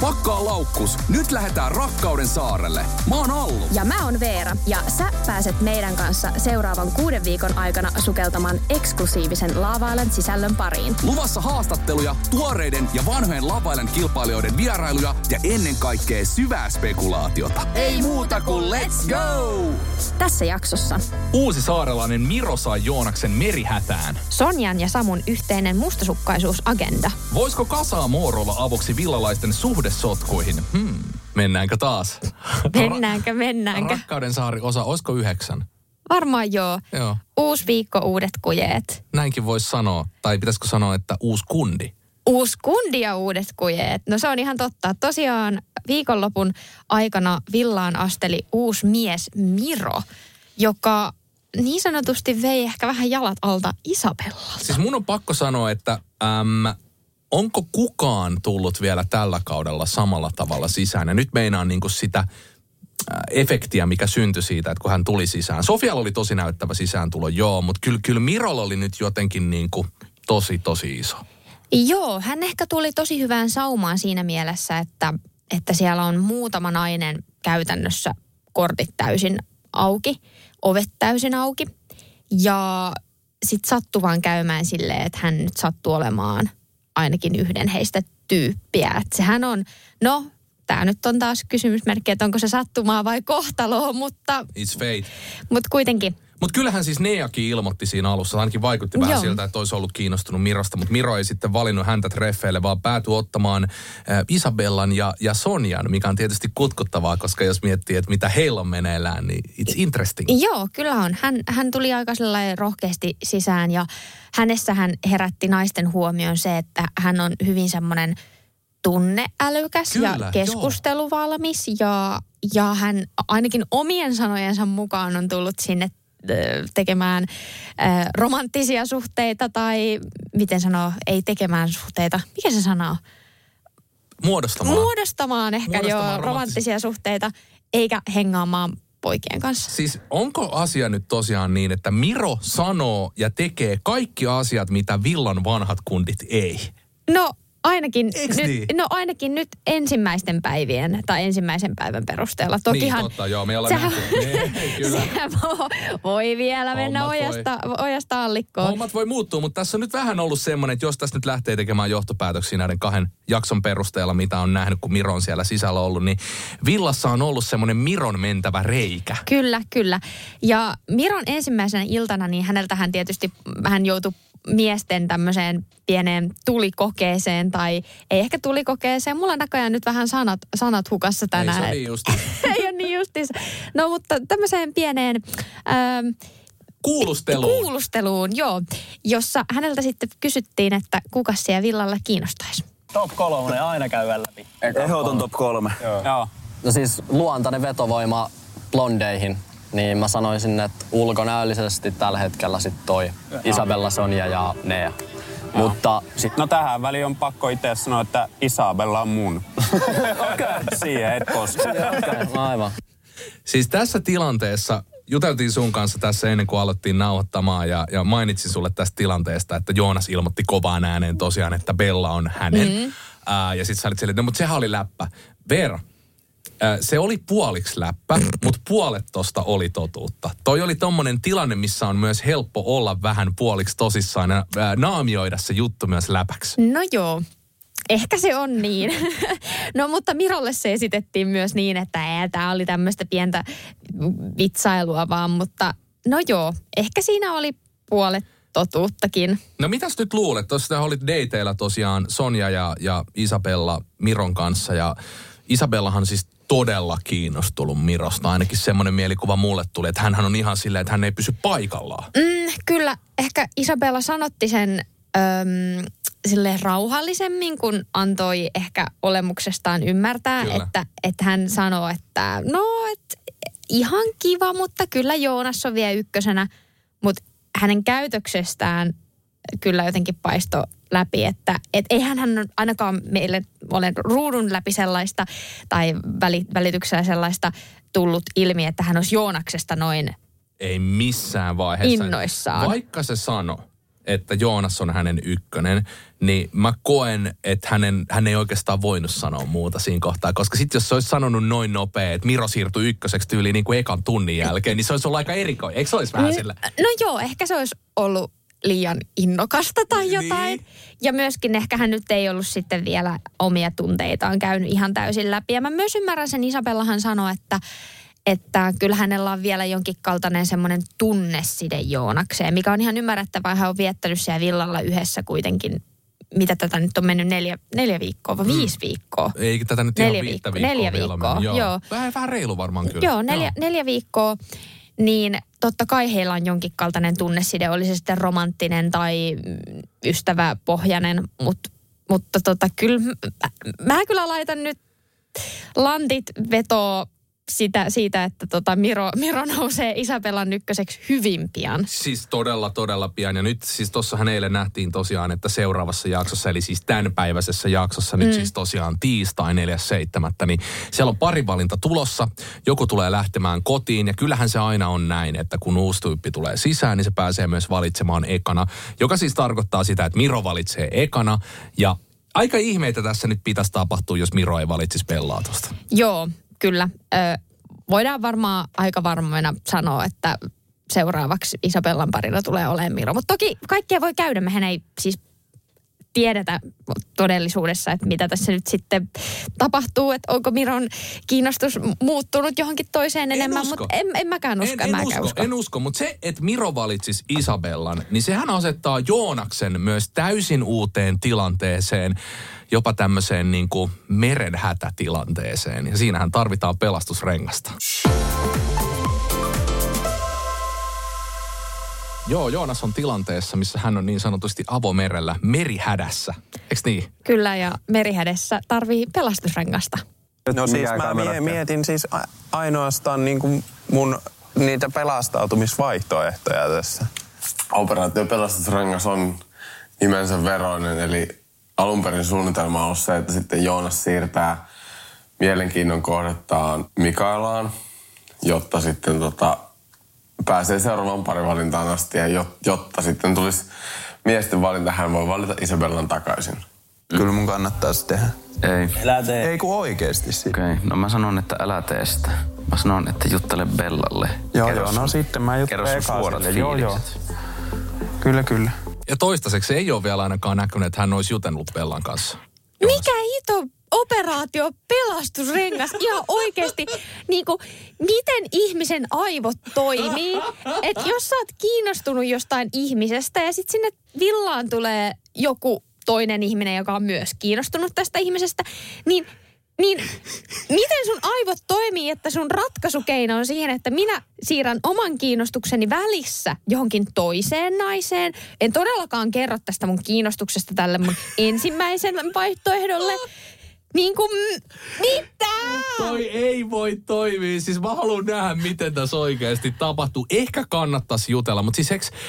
Pakkaa laukkus. Nyt lähdetään rakkauden saarelle. Mä oon Allu. Ja mä oon Veera. Ja sä pääset meidän kanssa seuraavan 6 viikon aikana sukeltamaan eksklusiivisen Love Island sisällön pariin. Luvassa haastatteluja, tuoreiden ja vanhojen Love Island kilpailijoiden vierailuja ja ennen kaikkea syvää spekulaatiota. Ei muuta kuin let's go! Tässä jaksossa. Uusi saarelainen Miro sai Joonaksen merihätään. Sonjan ja Samun yhteinen mustasukkaisuusagenda. Voisiko Casa Amor olla avuksi villalaisten suhde sotkuihin. Mennäänkö taas? Mennäänkö. Rakkauden saari osa, olisiko 9? Varmaan joo. Uusi viikko, uudet kujeet. Näinkin voisi sanoa. Tai pitäisikö sanoa, että uusi kundi? Uusi kundi ja uudet kujeet. No se on ihan totta. Tosiaan viikonlopun aikana villaan asteli uusi mies Miro, joka niin sanotusti vei ehkä vähän jalat alta Isabelalta. Siis mun on pakko sanoa, että... Onko kukaan tullut vielä tällä kaudella samalla tavalla sisään? Ja nyt meinaan niinku sitä efektiä, mikä syntyi siitä, että kun hän tuli sisään. Sofialla oli tosi näyttävä sisääntulo, mutta kyllä Mirolla oli nyt jotenkin niinku tosi iso. Joo, hän ehkä tuli tosi hyvään saumaan siinä mielessä, että siellä on muutama nainen käytännössä kortit täysin auki, ovet täysin auki. Ja sitten sattui vaan käymään silleen, että hän nyt sattui olemaan... ainakin yhden heistä tyyppiä. Että sehän on, tämä nyt on taas kysymysmerkki, että onko se sattumaa vai kohtaloa, mutta... It's fate. Mutta kuitenkin. Mutta kyllähän siis Neakin ilmoitti siinä alussa, ainakin vaikutti vähän siltä, että olisi ollut kiinnostunut Mirosta, mutta Miro ei sitten valinnut häntä treffeille, vaan päätyi ottamaan Isabellan ja Sonjan, mikä on tietysti kutkuttavaa, koska jos miettii, että mitä heillä on meneillään, niin it's interesting. Joo, kyllä on. Hän tuli aika sellainen rohkeasti sisään ja hänessähän herätti naisten huomioon se, että hän on hyvin semmoinen tunneälykäs ja keskusteluvalmis ja hän ainakin omien sanojensa mukaan on tullut sinne tekemään romanttisia suhteita tai miten sanoo, ei tekemään suhteita. Mikä se sanoo? Muodostamaan ehkä jo romanttisia suhteita eikä hengaamaan poikien kanssa. Siis onko asia nyt tosiaan niin, että Miro sanoo ja tekee kaikki asiat, mitä villan vanhat kundit ei? Ainakin nyt ensimmäisen päivän perusteella. Tokihan, niin, totta, joo, me ollaan voi vielä mennä ojasta allikkoon. Hommat voi muuttua, mutta tässä on nyt vähän ollut semmoinen, että jos tässä nyt lähtee tekemään johtopäätöksiä näiden 2 jakson perusteella, mitä on nähnyt, kun Miro on siellä sisällä ollut, niin villassa on ollut semmoinen Miron mentävä reikä. Kyllä. Ja Miron ensimmäisenä iltana, niin häneltähän tietysti vähän joutui miesten tämmöiseen pieneen tulikokeeseen tai ei ehkä tulikokeeseen. Mulla on näköjään nyt vähän sanat hukassa tänään. Ei ole niin justiinsa. No mutta tämmöiseen pieneen... Kuulusteluun, joo. Jossa häneltä sitten kysyttiin, että kuka siellä villalla kiinnostaisi. Top 3 aina käydään läpi. Ehdoton top 3. Joo. No siis luontainen vetovoima blondeihin. Niin mä sanoisin, että ulkonäöllisesti tällä hetkellä sit toi Isabella, Sonja ja Nea. No. Mutta sit... No tähän väliin on pakko itse sanoa, että Isabella on mun. Okay. Siihen et koske. Okay. Aivan. Siis tässä tilanteessa juteltiin sun kanssa tässä ennen kuin aloittiin nauhoittamaan ja mainitsin sulle tästä tilanteesta, että Joonas ilmoitti kovaan ääneen tosiaan, että Bella on hänen. Ja sit sä olit silleen, mutta sehän oli läppä. Veera. Se oli puoliksi läppä, mutta puolet tosta oli totuutta. Toi oli tommonen tilanne, missä on myös helppo olla vähän puoliksi tosissaan ja naamioida se juttu myös läpäksi. No joo, ehkä se on niin. No mutta Mirolle se esitettiin myös niin, että tää oli tämmöistä pientä vitsailua vaan, mutta no joo, ehkä siinä oli puolet totuuttakin. No mitäs nyt luulet? Tuossa olit dateilla tosiaan Sonja ja Isabella Miron kanssa ja Isabellahan siis todella kiinnostunut Mirosta. Ainakin semmoinen mielikuva mulle tuli, että hänhän on ihan silleen, että hän ei pysy paikallaan. Kyllä, ehkä Isabella sanotti sen silleen rauhallisemmin, kun antoi ehkä olemuksestaan ymmärtää, että hän sanoo, että no, et ihan kiva, mutta kyllä Joonas on vielä ykkösenä. Mutta hänen käytöksestään kyllä jotenkin paistoi läpi, että et eihän hän ainakaan meille ole ruudun läpi sellaista tai välityksellä sellaista tullut ilmi, että hän olisi Joonaksesta noin ei missään vaiheessa innoissaan. Vaikka se sanoi, että Joonas on hänen ykkönen, niin mä koen, että hän ei oikeastaan voinut sanoa muuta siinä kohtaa. Koska sitten jos se olisi sanonut noin nopea, että Miro siirtyi ykköseksi tyyliin niin kuin ekan tunnin jälkeen, niin se olisi ollut aika erikoinen. Eikö se olisi vähän sillä? No joo, ehkä se olisi ollut liian innokasta tai jotain. Niin. Ja myöskin ehkä hän nyt ei ollut sitten vielä omia tunteitaan käynyt ihan täysin läpi. Ja mä myös ymmärrän sen, Isabellahan sanoi, että kyllä hänellä on vielä jonkin kaltainen semmoinen tunneside Joonakseen, mikä on ihan ymmärrettävää. Hän on viettänyt siellä villalla yhdessä kuitenkin, mitä tätä nyt on mennyt neljä viikkoa vai 5 viikkoa? Ei tätä nyt ihan 5 viikkoa. 4 viikkoa, joo. Vähän reilu varmaan kyllä. Joo, 4 viikkoa. Niin totta kai heillä on jonkin kaltainen tunneside, oli se sitten romanttinen tai ystäväpohjainen, mutta kyllä, mä kyllä laitan nyt lantit vetoa siitä, että Miro nousee Isabellan ykköseksi hyvin pian. Siis todella pian. Ja nyt siis tossahan eilen nähtiin tosiaan, että seuraavassa jaksossa, eli siis tämänpäiväisessä jaksossa, nyt siis tosiaan tiistai 4.7. niin siellä on pari valinta tulossa. Joku tulee lähtemään kotiin ja kyllähän se aina on näin, että kun uusi tyyppi tulee sisään, niin se pääsee myös valitsemaan ekana. Joka siis tarkoittaa sitä, että Miro valitsee ekana ja aika ihmeitä tässä nyt pitäisi tapahtua, jos Miro ei valitsisi Bellaatosta. Joo. Kyllä. Voidaan varmaan aika varmoina sanoa, että seuraavaksi Isabellan parilla tulee olemaan Miro. Mutta toki kaikkea voi käydä. Mehän ei siis tiedetä todellisuudessa, että mitä tässä nyt sitten tapahtuu. Että onko Miron kiinnostus muuttunut johonkin toiseen enemmän. Mutta en mäkään usko. En usko. Mutta se, että Miro valitsisi Isabellan, niin sehän asettaa Joonaksen myös täysin uuteen tilanteeseen. Jopa tämmöiseen niin kuin merenhätätilanteeseen. Ja siinähän tarvitaan pelastusrengasta. Joo, Joonas on tilanteessa, missä hän on niin sanotusti avomerellä, merihädässä. Eiks niin? Kyllä, ja merihädässä tarvii pelastusrengasta. No siis mä mietin siis ainoastaan niin kuin mun niitä pelastautumisvaihtoehtoja tässä. Operaatio pelastusrengas on nimensä veroinen, eli alunperin suunnitelma on ollut se, että sitten Joonas siirtää mielenkiinnon kohdettaan Mikaelaan, jotta sitten pääsee seuraavaan parivalintaan asti. Ja jotta sitten tulisi miesten valinta, hän voi valita Isabellan takaisin. Kyllä mun kannattaa se tehdä. Ei. Älä tee. Ei kun oikeesti. Okei, no mä sanon, että älä tee sitä. Mä sanon, että juttele Bellalle. Joo, no sitten mä juttelen eka sille. Joo. Kyllä. Ja toistaiseksi ei ole vielä ainakaan näkynyt, että hän olisi jutellut Bellan kanssa. Mikä hito operaatio pelastusrengas? Ihan oikeasti, niinku, miten ihmisen aivot toimii? Että jos sä oot kiinnostunut jostain ihmisestä ja sitten sinne villaan tulee joku toinen ihminen, joka on myös kiinnostunut tästä ihmisestä, niin miten sun aivot toimii, että sun ratkaisukeino on siihen, että minä siirrän oman kiinnostukseni välissä johonkin toiseen naiseen. En todellakaan kerro tästä mun kiinnostuksesta tälle mun ensimmäisen vaihtoehdolle. Niin kuin, mitä? Toi ei voi toimia. Siis mä haluan nähdä, miten tässä oikeasti tapahtuu. Ehkä kannattaisi jutella, mutta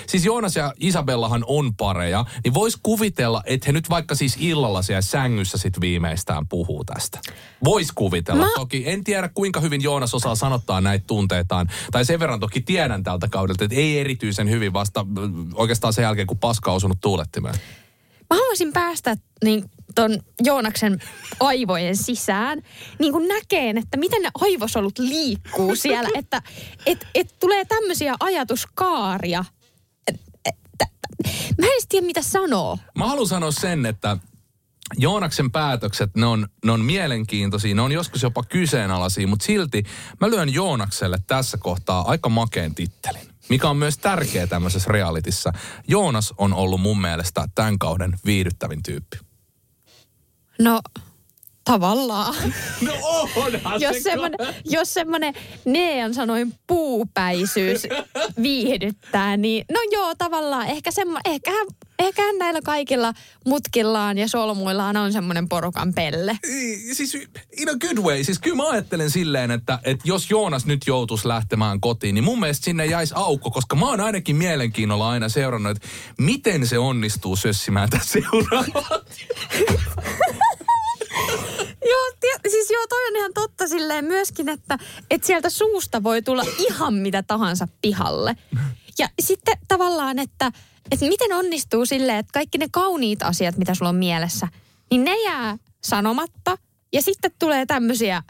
siis Joonas ja Isabellahan on pareja, niin vois kuvitella, että he nyt vaikka siis illalla siellä sängyssä sit viimeistään puhuu tästä. Vois kuvitella. Toki en tiedä, kuinka hyvin Joonas osaa sanottaa näitä tunteitaan. Tai sen verran toki tiedän tältä kaudelta, että ei erityisen hyvin vasta oikeastaan sen jälkeen, kun paska on osunut tuulettimeen. Mä haluaisin päästä niin ton Joonaksen aivojen sisään, niin kun näkeen, että miten ne aivosolut liikkuu siellä, että tulee tämmöisiä ajatuskaaria. Mä en tiedä, mitä sanoo. Mä haluan sanoa sen, että Joonaksen päätökset, ne on mielenkiintoisia, ne on joskus jopa kyseenalaisia, mutta silti mä lyön Joonakselle tässä kohtaa aika makeen tittelin, mikä on myös tärkeä tämmöisessä realitissa. Joonas on ollut mun mielestä tämän kauden viihdyttävin tyyppi. No, tavallaan. No onhan jos semmoinen Nean sanoin puupäisyys viihdyttää, niin no joo, tavallaan. Ehkä hän ehkä näillä kaikilla mutkillaan ja solmuillaan on semmoinen porukan pelle. Siis in a good way. Siis kyllä mä ajattelen silleen, että jos Joonas nyt joutuisi lähtemään kotiin, niin mun mielestä sinne jäisi aukko, koska mä oon ainakin mielenkiinnolla aina seurannut, että miten se onnistuu sössimään tässä seuraavaan. Joo, toi on ihan totta silleen myöskin, että sieltä suusta voi tulla ihan mitä tahansa pihalle. Ja sitten tavallaan, että miten onnistuu silleen, että kaikki ne kauniit asiat, mitä sulla on mielessä, niin ne jää sanomatta ja sitten tulee tämmöisiä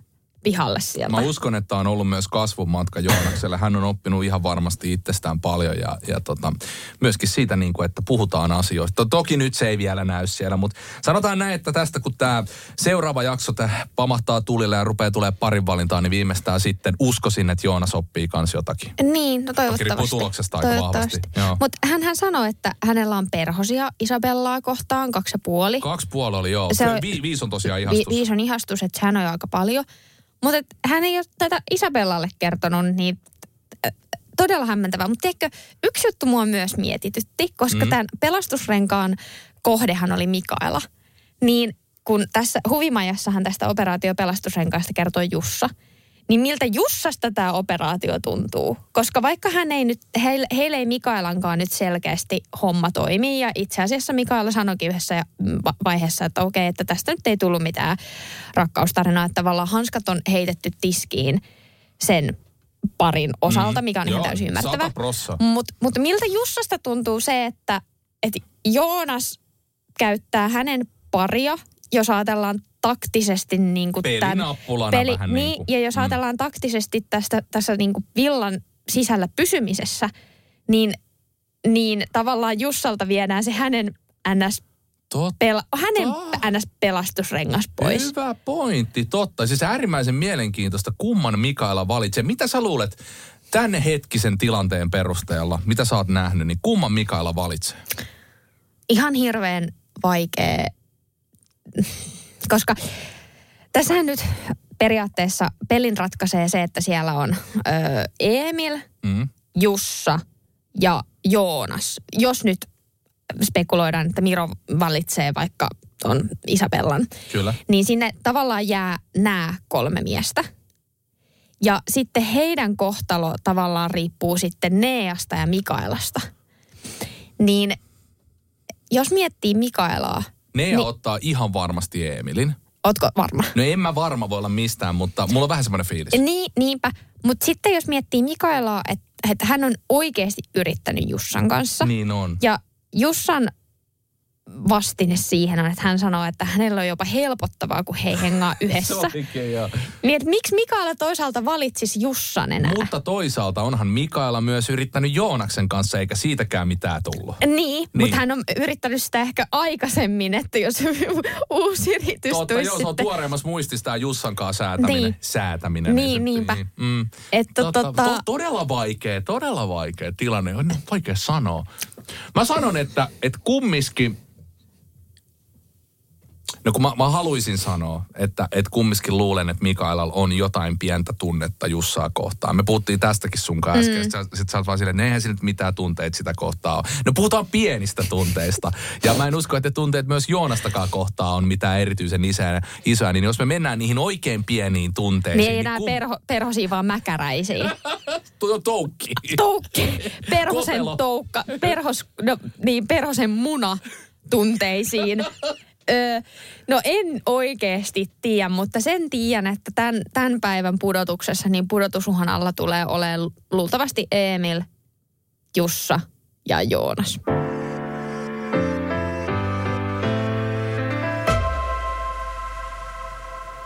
pihalle sieltä. Mä uskon, että on ollut myös kasvun matka Joonakselle. Hän on oppinut ihan varmasti itsestään paljon ja myöskin siitä, niin kuin, että puhutaan asioista. Toki nyt se ei vielä näy siellä, mutta sanotaan näin, että tästä kun tämä seuraava jakso pamahtaa tulille ja rupeaa tulemaan parin valintaan, niin viimeistään sitten uskoisin, että Joonas oppii kans jotakin. Niin, no toivottavasti. Tuloksesta aika vahvasti. Mutta hänhän sanoi, että hänellä on perhosia Isabellaa kohtaan 2,5. 2,5 oli joo. Se on, 5 on tosiaan ihastus. 5 on ihastus, että hän on aika paljon. Mutta hän ei ole tätä Isabellalle kertonut, niin todella hämmentävää. Mutta tiedätkö, yksi juttu mua myös mietitytti, koska tämän pelastusrenkaan kohdehan oli Mikaela. Niin kun tässä Huvimajassahan tästä operaatiopelastusrenkaasta kertoi Jussa, niin miltä Jussasta tämä operaatio tuntuu? Koska vaikka hän ei nyt, heille ei Mikaelankaan nyt selkeästi homma toimii, ja itse asiassa Mikaela sanoikin yhdessä vaiheessa, että okei, että tästä nyt ei tullut mitään rakkaustarinaa, että tavallaan hanskat on heitetty tiskiin sen parin osalta, mikä on ihan täysin ymmärrettävä. Mut miltä Jussasta tuntuu se, että Joonas käyttää hänen paria, jos ajatellaan taktisesti niin kuin pelinappulana tämän, vähän niin kuin. Ja jos ajatellaan taktisesti tässä niin kuin villan sisällä pysymisessä, niin tavallaan Jussalta viedään se hänen NS-pelastusrengas pois. Hyvä pointti, totta. Siis äärimmäisen mielenkiintoista, kumman Mikaela valitsee. Mitä sä luulet tämän hetkisen tilanteen perusteella, mitä sä oot nähnyt, niin kumman Mikaela valitsee? Ihan hirveän vaikea. Koska tässähän nyt periaatteessa pelin ratkaisee se, että siellä on Emil, Jussa ja Joonas. Jos nyt spekuloidaan, että Miro valitsee vaikka on Isabellan, kyllä, niin sinne tavallaan jää nämä 3 miestä. Ja sitten heidän kohtalo tavallaan riippuu sitten Neasta ja Mikaelasta. Niin jos miettii Mikaelaa, Nea ottaa ihan varmasti Emilin. Ootko varma? No en mä varma voi olla mistään, mutta mulla on vähän semmoinen fiilis. Niinpä. Mutta sitten jos miettii Mikaelaa, että hän on oikeasti yrittänyt Jussan kanssa. Niin on. Ja Jussan vastine siihen on, että hän sanoo, että hänellä on jopa helpottavaa, kun he hengaa yhdessä. Se oikein, joo. Niin, että miksi Mikaela toisaalta valitsisi Jussan enää? Mutta toisaalta onhan Mikaela myös yrittänyt Joonaksen kanssa, eikä siitäkään mitään tullut. Niin. Mutta hän on yrittänyt sitä ehkä aikaisemmin, että jos uusi yritys totta, tulisi sitten. Totta, jos on tuoreemmassa muistissa tämä Jussan kanssa säätäminen. Niin, niinpä. Niin. Todella vaikea tilanne. On vaikea sanoa. Mä sanon, että kummiskin. No kun mä haluaisin sanoa, että kumminkin luulen, että Mikaelalla on jotain pientä tunnetta Jussaa kohtaan. Me puhuttiin tästäkin sun kanssa äsken. Sitten sä oot vaan silleen, että eihän sillä mitään tunteita sitä kohtaa ole. No puhutaan pienistä tunteista. Ja mä en usko, että tunteet myös Joonastakaan kohtaa on mitään erityisen isoja. Niin jos me mennään niihin oikein pieniin tunteisiin. Me ei enää perhosia, vaan mäkäräisiä. Toukki. Perhosen toukka. Perhosen muna tunteisiin. No en oikeasti tiedä, mutta sen tiedän, että tämän päivän pudotuksessa niin pudotusuhan alla tulee olemaan luultavasti Emil, Jussa ja Joonas.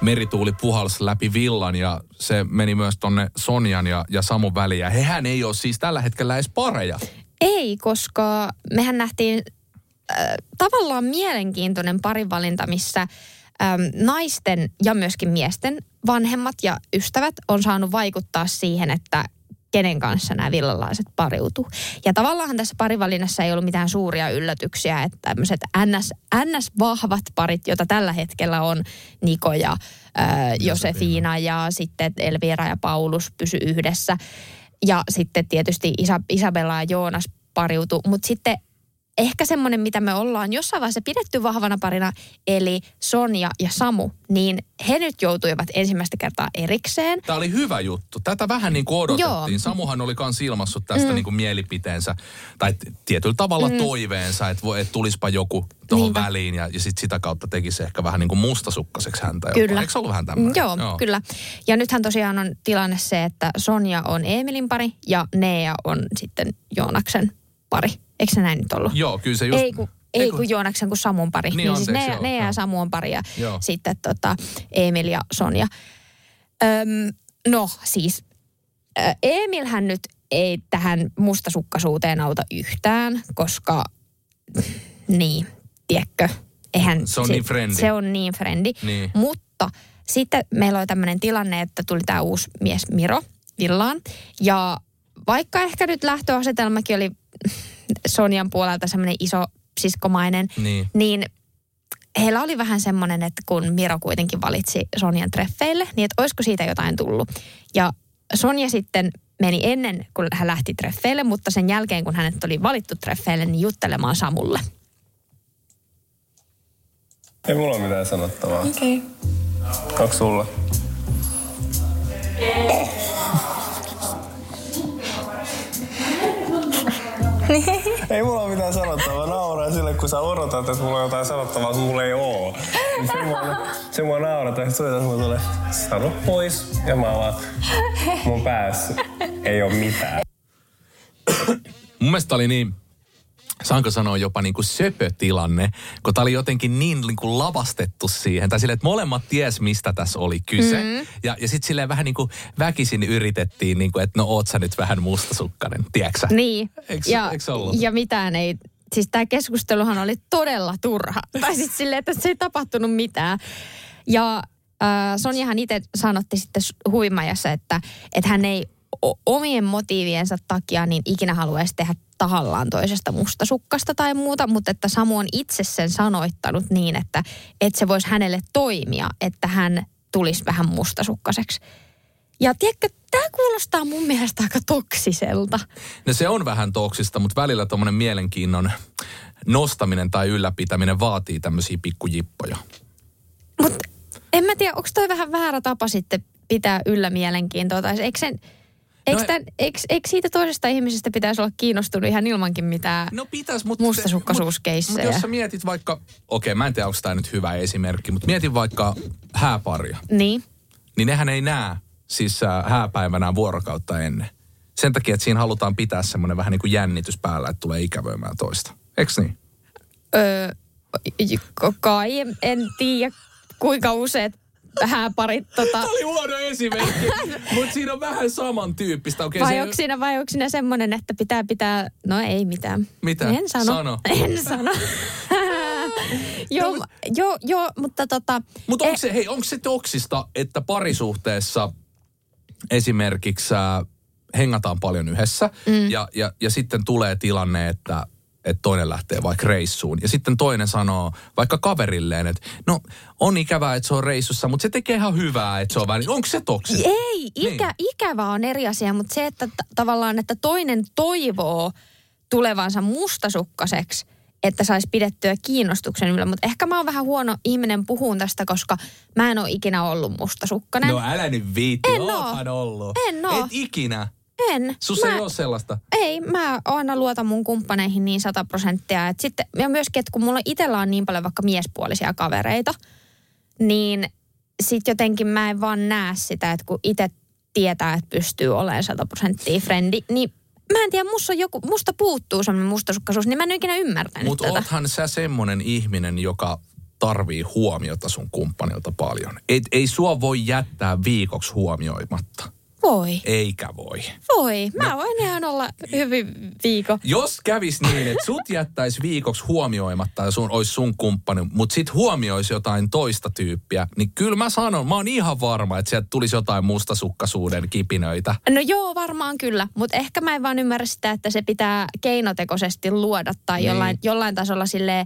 Merituuli puhalsi läpi villan ja se meni myös tonne Sonjan ja Samun väliin. Ja hehän ei ole siis tällä hetkellä edes pareja. Ei, koska mehän nähtiin tavallaan mielenkiintoinen parinvalinta, missä naisten ja myöskin miesten vanhemmat ja ystävät on saanut vaikuttaa siihen, että kenen kanssa nämä villalaiset pariutuu. Ja tavallaan tässä parivalinnassa ei ollut mitään suuria yllätyksiä, että tämmöiset NS-vahvat parit, joita tällä hetkellä on Niko ja Josefina ja sitten Elvira ja Paulus pysy yhdessä. Ja sitten tietysti Isabella ja Joonas pariutuu, mutta sitten ehkä semmoinen, mitä me ollaan jossain vaiheessa pidetty vahvana parina, eli Sonja ja Samu, niin he nyt joutuivat ensimmäistä kertaa erikseen. Tämä oli hyvä juttu. Tätä vähän niin kuin odotettiin. Joo. Samuhan oli kans ilmaissut tästä niin kuin mielipiteensä, tai tietyllä tavalla toiveensa, että tulispa joku tuohon väliin, ja sitten sitä kautta tekisi ehkä vähän niin kuin mustasukkaiseksi häntä. Kyllä. Eikö se ollut vähän tämmöinen? Joo, kyllä. Ja nythän tosiaan on tilanne se, että Sonja on Emilin pari, ja Nea on sitten Joonaksen pari. Eikö se näin nyt ollut? Joo, kyllä se just... Ei kun Joonaksen, kun Samun pari. Niin anteeksi, siis ne ja Samu on pari ja sitten Emil ja Sonja. Emilhän nyt ei tähän mustasukkaisuuteen auta yhtään, koska niin, tiedätkö? Se on niin frendi. Niin. Mutta sitten meillä oli tämmöinen tilanne, että tuli tämä uusi mies Miro villaan. Ja vaikka ehkä nyt lähtöasetelmakin oli... Sonjan puolelta semmoinen iso siskomainen, niin heillä oli vähän semmoinen, että kun Miro kuitenkin valitsi Sonjan treffeille, niin että olisiko siitä jotain tullut. Ja Sonja sitten meni ennen, kun hän lähti treffeille, mutta sen jälkeen, kun hänet oli valittu treffeille, niin juttelemaan Samulle. Ei mulla ole mitään sanottavaa. Okei. Okay. Onko sulla? Ei mulla ole mitään sanottavaa. Nauraa sille, kun sä odotat, että mulla on jotain sanottavaa, kun mulla ei oo. Se mua naurataan. Sitten soitas mulla tulee, sano pois. Ja mä vaan, mun päässä ei oo mitään. Mun mielestä oli niin, saanko sanoa jopa niin kuin söpötilanne, kun tää oli jotenkin niin kuin lavastettu siihen. Tai silleen, että molemmat ties, mistä tässä oli kyse. Mm-hmm. Ja sit silleen vähän niin kuin väkisin yritettiin, niin kuin, että no oot sä nyt vähän mustasukkainen, tiedäksä? Niin. Eiks ollut? Ja mitään ei... Siis tää keskusteluhan oli todella turha. Tai sit silleen, että se ei tapahtunut mitään. Ja Sonjahan itse sanotti sitten huimajassa, että hän ei omien motiiviensa takia niin ikinä haluaisi tehdä tahallaan toisesta mustasukkasta tai muuta, mutta että Samu on itse sen sanoittanut niin, että se voisi hänelle toimia, että hän tulisi vähän mustasukkaseksi. Ja tiedätkö, tämä kuulostaa mun mielestä aika toksiselta. No se on vähän toksista, mutta välillä tuommoinen mielenkiinnon nostaminen tai ylläpitäminen vaatii tämmöisiä pikkujippoja. Mutta en mä tiedä, onko toi vähän väärä tapa sitten pitää yllä mielenkiintoa tai eikö sen... Eikö siitä toisesta ihmisestä pitäisi olla kiinnostunut ihan ilmankin mitään mustasukkaisuuskeissejä? Mutta jos sä mietit vaikka, okei, mä en tiedä, onko tämä nyt hyvä esimerkki, mutta mietin vaikka hääparia. Niin. Niin nehän ei näe siis hääpäivänä vuorokautta ennen. Sen takia, että siinä halutaan pitää semmoinen vähän niin kuin jännitys päällä, että tulee ikävöimään toista. Eikö niin? Kai en tiedä, kuinka useat. Tämä oli huono esimerkki, mutta siinä on vähän samantyyppistä. Okay, vai onko siinä semmoinen, että pitää... No ei mitään. Mitä? En sano. Joo, mutta Mutta onko se toksista, että parisuhteessa esimerkiksi hengataan paljon yhdessä ja sitten tulee tilanne, että toinen lähtee vaikka reissuun. Ja sitten toinen sanoo vaikka kaverilleen, että no on ikävää, että se on reissussa, mutta se tekee ihan hyvää, että se on vähän... Onko se toksista? Ei, ikävää on eri asia, mutta se, että tavallaan, että toinen toivoo tulevansa mustasukkaseksi, että saisi pidettyä kiinnostuksen yllä. Mutta ehkä mä oon vähän huono ihminen puhuun tästä, koska mä en ole ikinä ollut mustasukkainen. No älä nyt viitti, oothan ollut. En oo. Et ikinä. En. Sussa ei ole sellaista? Ei, mä aina luotan mun kumppaneihin niin 100%. Et sitten, ja myöskin, että kun mulla itsellä on niin paljon vaikka miespuolisia kavereita, niin sit jotenkin mä en vaan näe sitä, että kun itse tietää, että pystyy olemaan 100% frendi, niin mä en tiedä, musta puuttuu semmoinen mustasukkaisuus, niin mä en ikinä ymmärtänyt tätä. Mutta oothan sä semmoinen ihminen, joka... tarvii huomiota sun kumppanilta paljon. Ei sua voi jättää viikoksi huomioimatta. Voi. Eikä voi. Voi. Mä voin ihan olla hyvin viikko. Jos kävis niin, että sut jättäisi viikoksi huomioimatta ja sun olisi sun kumppani, mutta sit huomioisi jotain toista tyyppiä, niin kyllä mä sanon, mä oon ihan varma, että sieltä tulisi jotain mustasukkaisuuden kipinöitä. No joo, varmaan kyllä, mutta ehkä mä en vaan ymmärrä sitä, että se pitää keinotekoisesti luoda tai jollain tasolla silleen,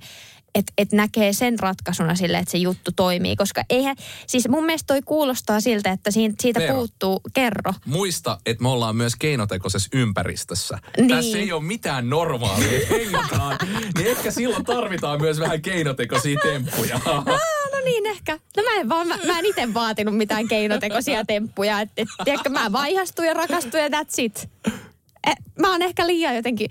Että näkee sen ratkaisuna sille, että se juttu toimii. Koska eihän, siis mun mielestä toi kuulostaa siltä, että siitä Veera, puuttuu kerro. Muista, että me ollaan myös keinotekoisessa ympäristössä. Niin. Tässä ei ole mitään normaalia. Hengataan. Niin ehkä silloin tarvitaan myös vähän keinotekoisia temppuja. No niin ehkä. No mä en ite vaatinut mitään keinotekoisia temppuja. Tiedätkö, mä vaihastuin ja rakastuin ja that's it. Mä oon ehkä liian jotenkin.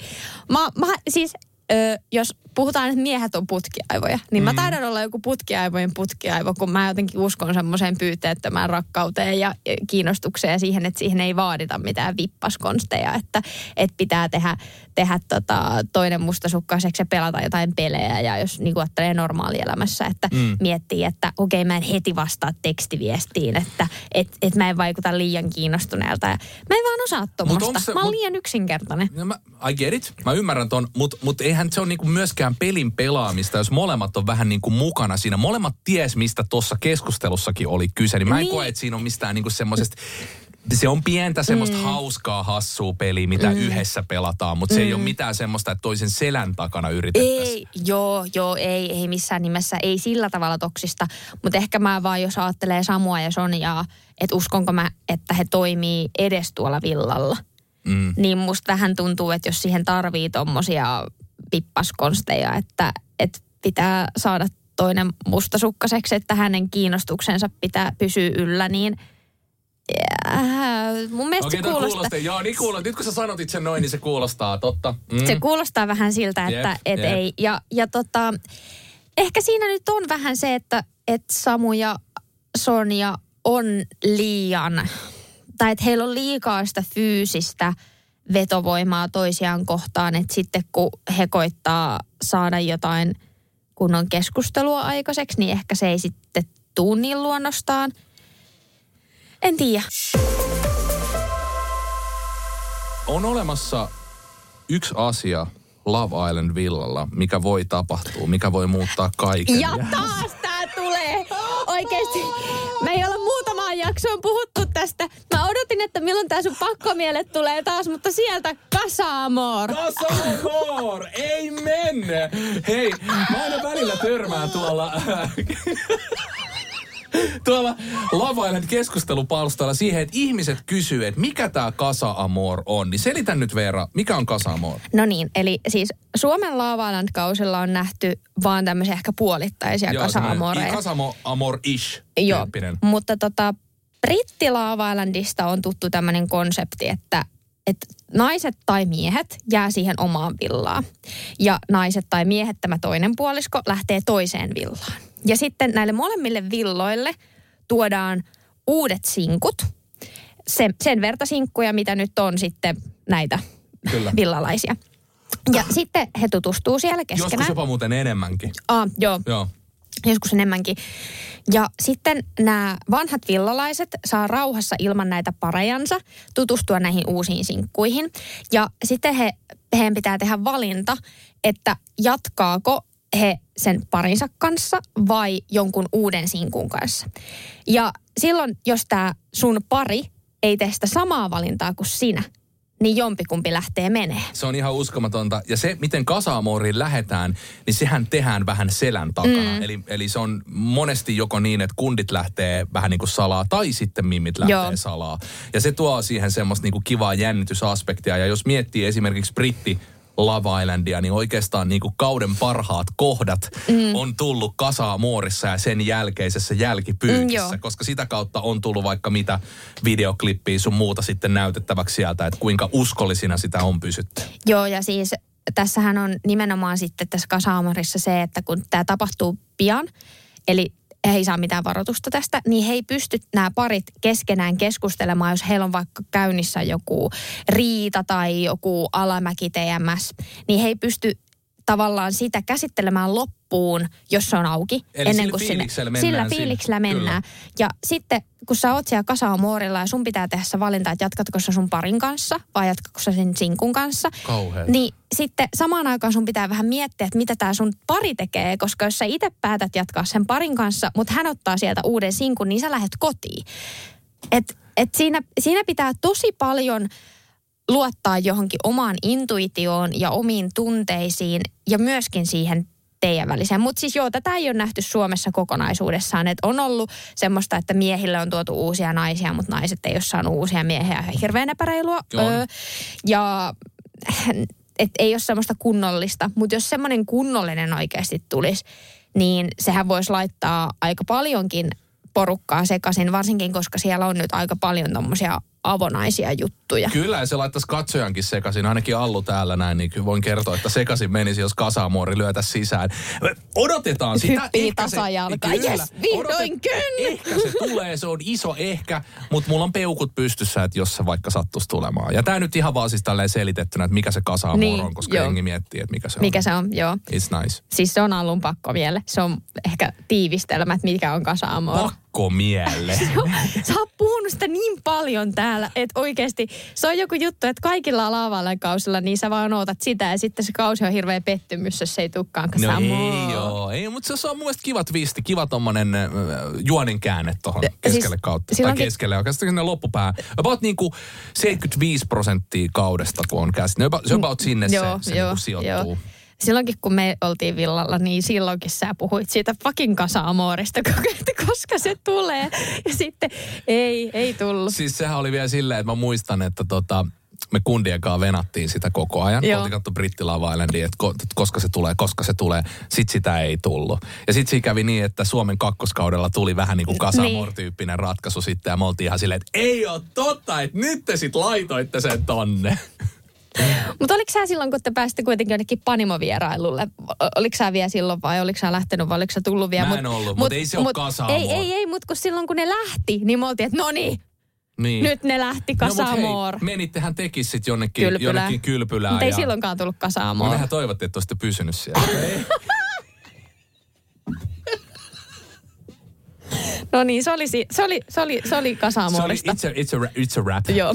Jos puhutaan, että miehet on putkiaivoja, niin mä taidan olla joku putkiaivojen putkiaivo, kun mä jotenkin uskon semmoiseen pyyteettömään rakkauteen ja kiinnostukseen ja siihen, että siihen ei vaadita mitään vippaskonsteja, että pitää tehdä toinen mustasukkaiseksi ja pelata jotain pelejä ja jos niin ajattelee normaalielämässä, että miettii, että okei, mä en heti vastaa tekstiviestiin, että et mä en vaikuta liian kiinnostuneelta. Ja mä en vaan osaa tuommoista. Mä oon liian yksinkertainen. No I get it. Mä ymmärrän ton, mutta eihän se ole niinku myöskään pelin pelaamista, jos molemmat on vähän niinku mukana siinä. Molemmat ties, mistä tuossa keskustelussakin oli kyse. Niin mä en koe, että siinä on mistään niinku semmoisesta. Se on pientä semmoista hauskaa, hassua peliä, mitä yhdessä pelataan, mutta se ei ole mitään semmoista, että toisen selän takana yritettäisiin. Ei, ei missään nimessä, ei sillä tavalla toksista, mutta ehkä mä vaan, jos ajattelee Samua ja Sonjaa, että uskonko mä, että he toimii edes tuolla villalla, niin musta vähän tuntuu, että jos siihen tarvii tommosia vippaskonsteja, että pitää saada toinen mustasukkaseksi, että hänen kiinnostuksensa pitää pysyä yllä, niin mun mielestä se kuulostaa. Joo, niin kuulostaa. Nyt kun sä sanot itse noin, niin se kuulostaa, totta. Se kuulostaa vähän siltä, että ei. Ja ehkä siinä nyt on vähän se, että Samu ja Sonja on liian, tai että heillä on liikaa sitä fyysistä vetovoimaa toisiaan kohtaan, että sitten kun he koittaa saada jotain kunnon keskustelua aikaiseksi, niin ehkä se ei sitten tuu niin luonnostaan. En tiedä. On olemassa yksi asia Love Island villalla, mikä voi tapahtua, mikä voi muuttaa kaiken. Ja taas tää tulee. Oikeesti. Me ei olla muutamaan jaksoon puhuttu tästä. Mä odotin, että milloin tää sun pakkomielet tulee taas, mutta sieltä Casa Amor. Casa Amor! Ei mennä! Hei, mä aina välillä törmään tuolla Love Island keskustelupalstalla siihen, että ihmiset kysyy, että mikä tämä Casa Amor on. Niin selitä nyt Veera, mikä on Casa Amor? No niin, eli siis Suomen Love Island-kausilla on nähty vaan tämmöisiä ehkä puolittaisia Casa Amoreja. Casa Amor-ish tyyppinen. Joo, mutta Britti Love Islandista on tuttu tämmöinen konsepti, että naiset tai miehet jää siihen omaan villaan. Ja naiset tai miehet, tämä toinen puolisko, lähtee toiseen villaan. Ja sitten näille molemmille villoille tuodaan uudet sinkut. Sen verta sinkkuja, mitä nyt on sitten näitä villalaisia. Ja sitten he tutustuu siellä keskenään. Joskus jopa muuten enemmänkin. Joo. Joskus enemmänkin. Ja sitten nämä vanhat villalaiset saa rauhassa ilman näitä parejansa tutustua näihin uusiin sinkkuihin. Ja sitten heidän pitää tehdä valinta, että jatkaako he sen parinsa kanssa vai jonkun uuden sinkun kanssa. Ja silloin, jos tämä sun pari ei tee sitä samaa valintaa kuin sinä, niin jompikumpi lähtee menee. Se on ihan uskomatonta. Ja se, miten Casa Amoriin lähetään, niin sehän tehdään vähän selän takana. Eli se on monesti joko niin, että kundit lähtee vähän niin kuin salaa, tai sitten mimmit lähtee salaa. Ja se tuo siihen semmoista niin kuin kivaa jännitysaspektia. Ja jos miettii esimerkiksi britti Love Islandia, niin oikeastaan niin kuin kauden parhaat kohdat on tullut Casa Amorissa ja sen jälkeisessä jälkipyykissä, koska sitä kautta on tullut vaikka mitä videoklippiä sun muuta sitten näytettäväksi sieltä, että kuinka uskollisina sitä on pysytty. Joo, ja siis tässähän on nimenomaan sitten tässä Casa Amorissa se, että kun tämä tapahtuu pian, eli he ei saa mitään varoitusta tästä, niin he ei pysty nämä parit keskenään keskustelemaan, jos heillä on vaikka käynnissä joku riita tai joku alamäki TMS, niin he ei pysty tavallaan sitä käsittelemään loppuun, jos se on auki. Eli ennen kuin sillä fiiliksellä mennään. Ja sitten, kun sä oot siellä Casa Amorilla ja sun pitää tehdä se valinta, että jatkatko sä sun parin kanssa vai jatkatko sä sen sinkun kanssa. Kauheeta. Niin sitten samaan aikaan sun pitää vähän miettiä, että mitä tää sun pari tekee, koska jos sä itse päätät jatkaa sen parin kanssa, mutta hän ottaa sieltä uuden sinkun, niin sä lähdet kotiin. Että siinä pitää tosi paljon luottaa johonkin omaan intuitioon ja omiin tunteisiin ja myöskin siihen teidän väliseen. Mutta siis joo, tätä ei ole nähty Suomessa kokonaisuudessaan. Et on ollut semmoista, että miehille on tuotu uusia naisia, mutta naiset ei ole saanut uusia miehiä. Hirveän epäreilua. Ja et ei ole semmoista kunnollista. Mutta jos semmoinen kunnollinen oikeasti tulisi, niin sehän voisi laittaa aika paljonkin porukkaa sekaisin, varsinkin koska siellä on nyt aika paljon tommosia avonaisia juttuja. Kyllä, se laittaisi katsojankin sekaisin, ainakin Allu täällä näin, niin voin kertoa, että sekaisin menisi, jos Casa Amor lyötäisi sisään. Odotetaan sitä. Hyppii tasajalkaa, jes, vihdoinkin! Ehkä se tulee, se on iso ehkä, mutta mulla on peukut pystyssä, että jos se vaikka sattuisi tulemaan. Ja tää nyt ihan vaan siis tälleen selitettynä, että mikä se Casa Amor niin, on, koska jengi miettii, että mikä se on. Mikä se on, joo. It's nice. Siis se on Allun pakko vielä. Se on ehkä tiivistelmä, että mikä on Casa Amor. Pakko mielle. Sä oot puhunut sitä niin paljon täällä, että oikeasti se on joku juttu, että kaikilla laavalle kausilla, niin sä vaan ootat sitä ja sitten se kausi on hirveä pettymys, jos se ei tulekaan Samoa. Ei joo, ei, mutta se on mun mielestä kiva twisti, kiva tommonen juonen käänne tohon keskelle kautta. Siis, tai keskelle, oikeastaan sinne loppupäähän. About niinku 75% kaudesta, kun on käsin. Se about sinne se niinku sijoittuu. Joo. Silloinkin, kun me oltiin villalla, niin silloinkin sä puhuit siitä fucking Casa Amorista, koska se tulee. Ja sitten ei tullut. Siis sehän oli vielä silleen, että mä muistan, että me kundien kanssa venattiin sitä koko ajan. Oltiin kattu Brittilava Islandia, että koska se tulee. Sitten sitä ei tullut. Ja sitten siinä kävi niin, että Suomen kakkoskaudella tuli vähän niin kuin Casa Amor-tyyppinen ratkaisu sitten. Ja me oltiin ihan silleen, että ei ole totta, että nyt te sit laitoitte sen tonne. Mutta oliko sä silloin, kun te pääsitte kuitenkin jonnekin Panimo-vierailulle, oliko sä vielä silloin vai oliko sä lähtenyt vai oliko sä tullut vielä? Mä en ollut, mutta ei se ole Casa Amor. Ei, mutta kun silloin kun ne lähti, niin me oltiin, että niin. Nyt ne lähti Casa Amor. No, menittehän tekis sit jonnekin kylpylään. Mutta ei silloinkaan tullut Casa Amor. No nehän toivottiin, että olisitte pysynyt siellä. No niin, se oli Casa Amorista. It's a wrap. Joo.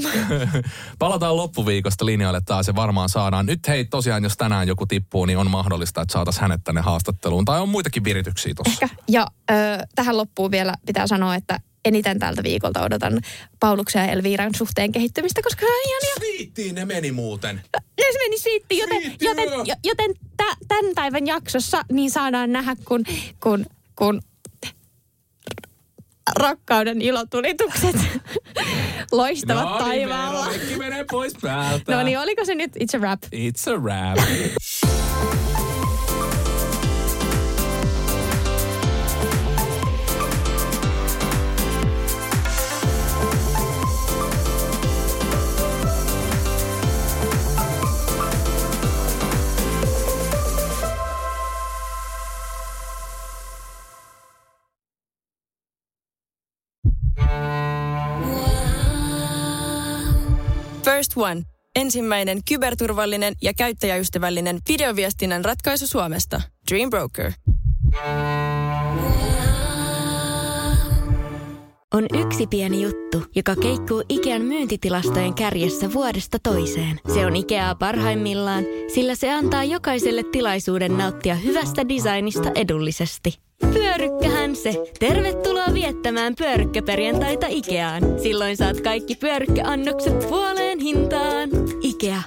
Palataan loppuviikosta linjoille taas ja varmaan saadaan. Nyt hei, tosiaan jos tänään joku tippuu, niin on mahdollista, että saataisiin hänet tänne haastatteluun. Tai on muitakin virityksiä tossa. Ehkä. Ja tähän loppuun vielä pitää sanoa, että eniten tältä viikolta odotan Pauluksen ja Elviran suhteen kehittymistä, koska se on ihania. Sviittiin ne meni muuten. Ne meni sviittiin, joten tämän päivän jaksossa niin saadaan nähdä, kun rakkauden ilotulitukset loistavat taivaalla. Kaikki menee pois päältä. No niin, oliko se nyt It's a Wrap? It's a Wrap. First One. Ensimmäinen kyberturvallinen ja käyttäjäystävällinen videoviestinnän ratkaisu Suomesta. Dream Broker. On yksi pieni juttu, joka keikkuu Ikean myyntitilastojen kärjessä vuodesta toiseen. Se on Ikeaa parhaimmillaan, sillä se antaa jokaiselle tilaisuuden nauttia hyvästä designista edullisesti. Pyörykkähän se. Tervetuloa viettämään pyörykkäperjantaita Ikeaan. Silloin saat kaikki pyörykkäannokset puoleen hintaan. Ikea.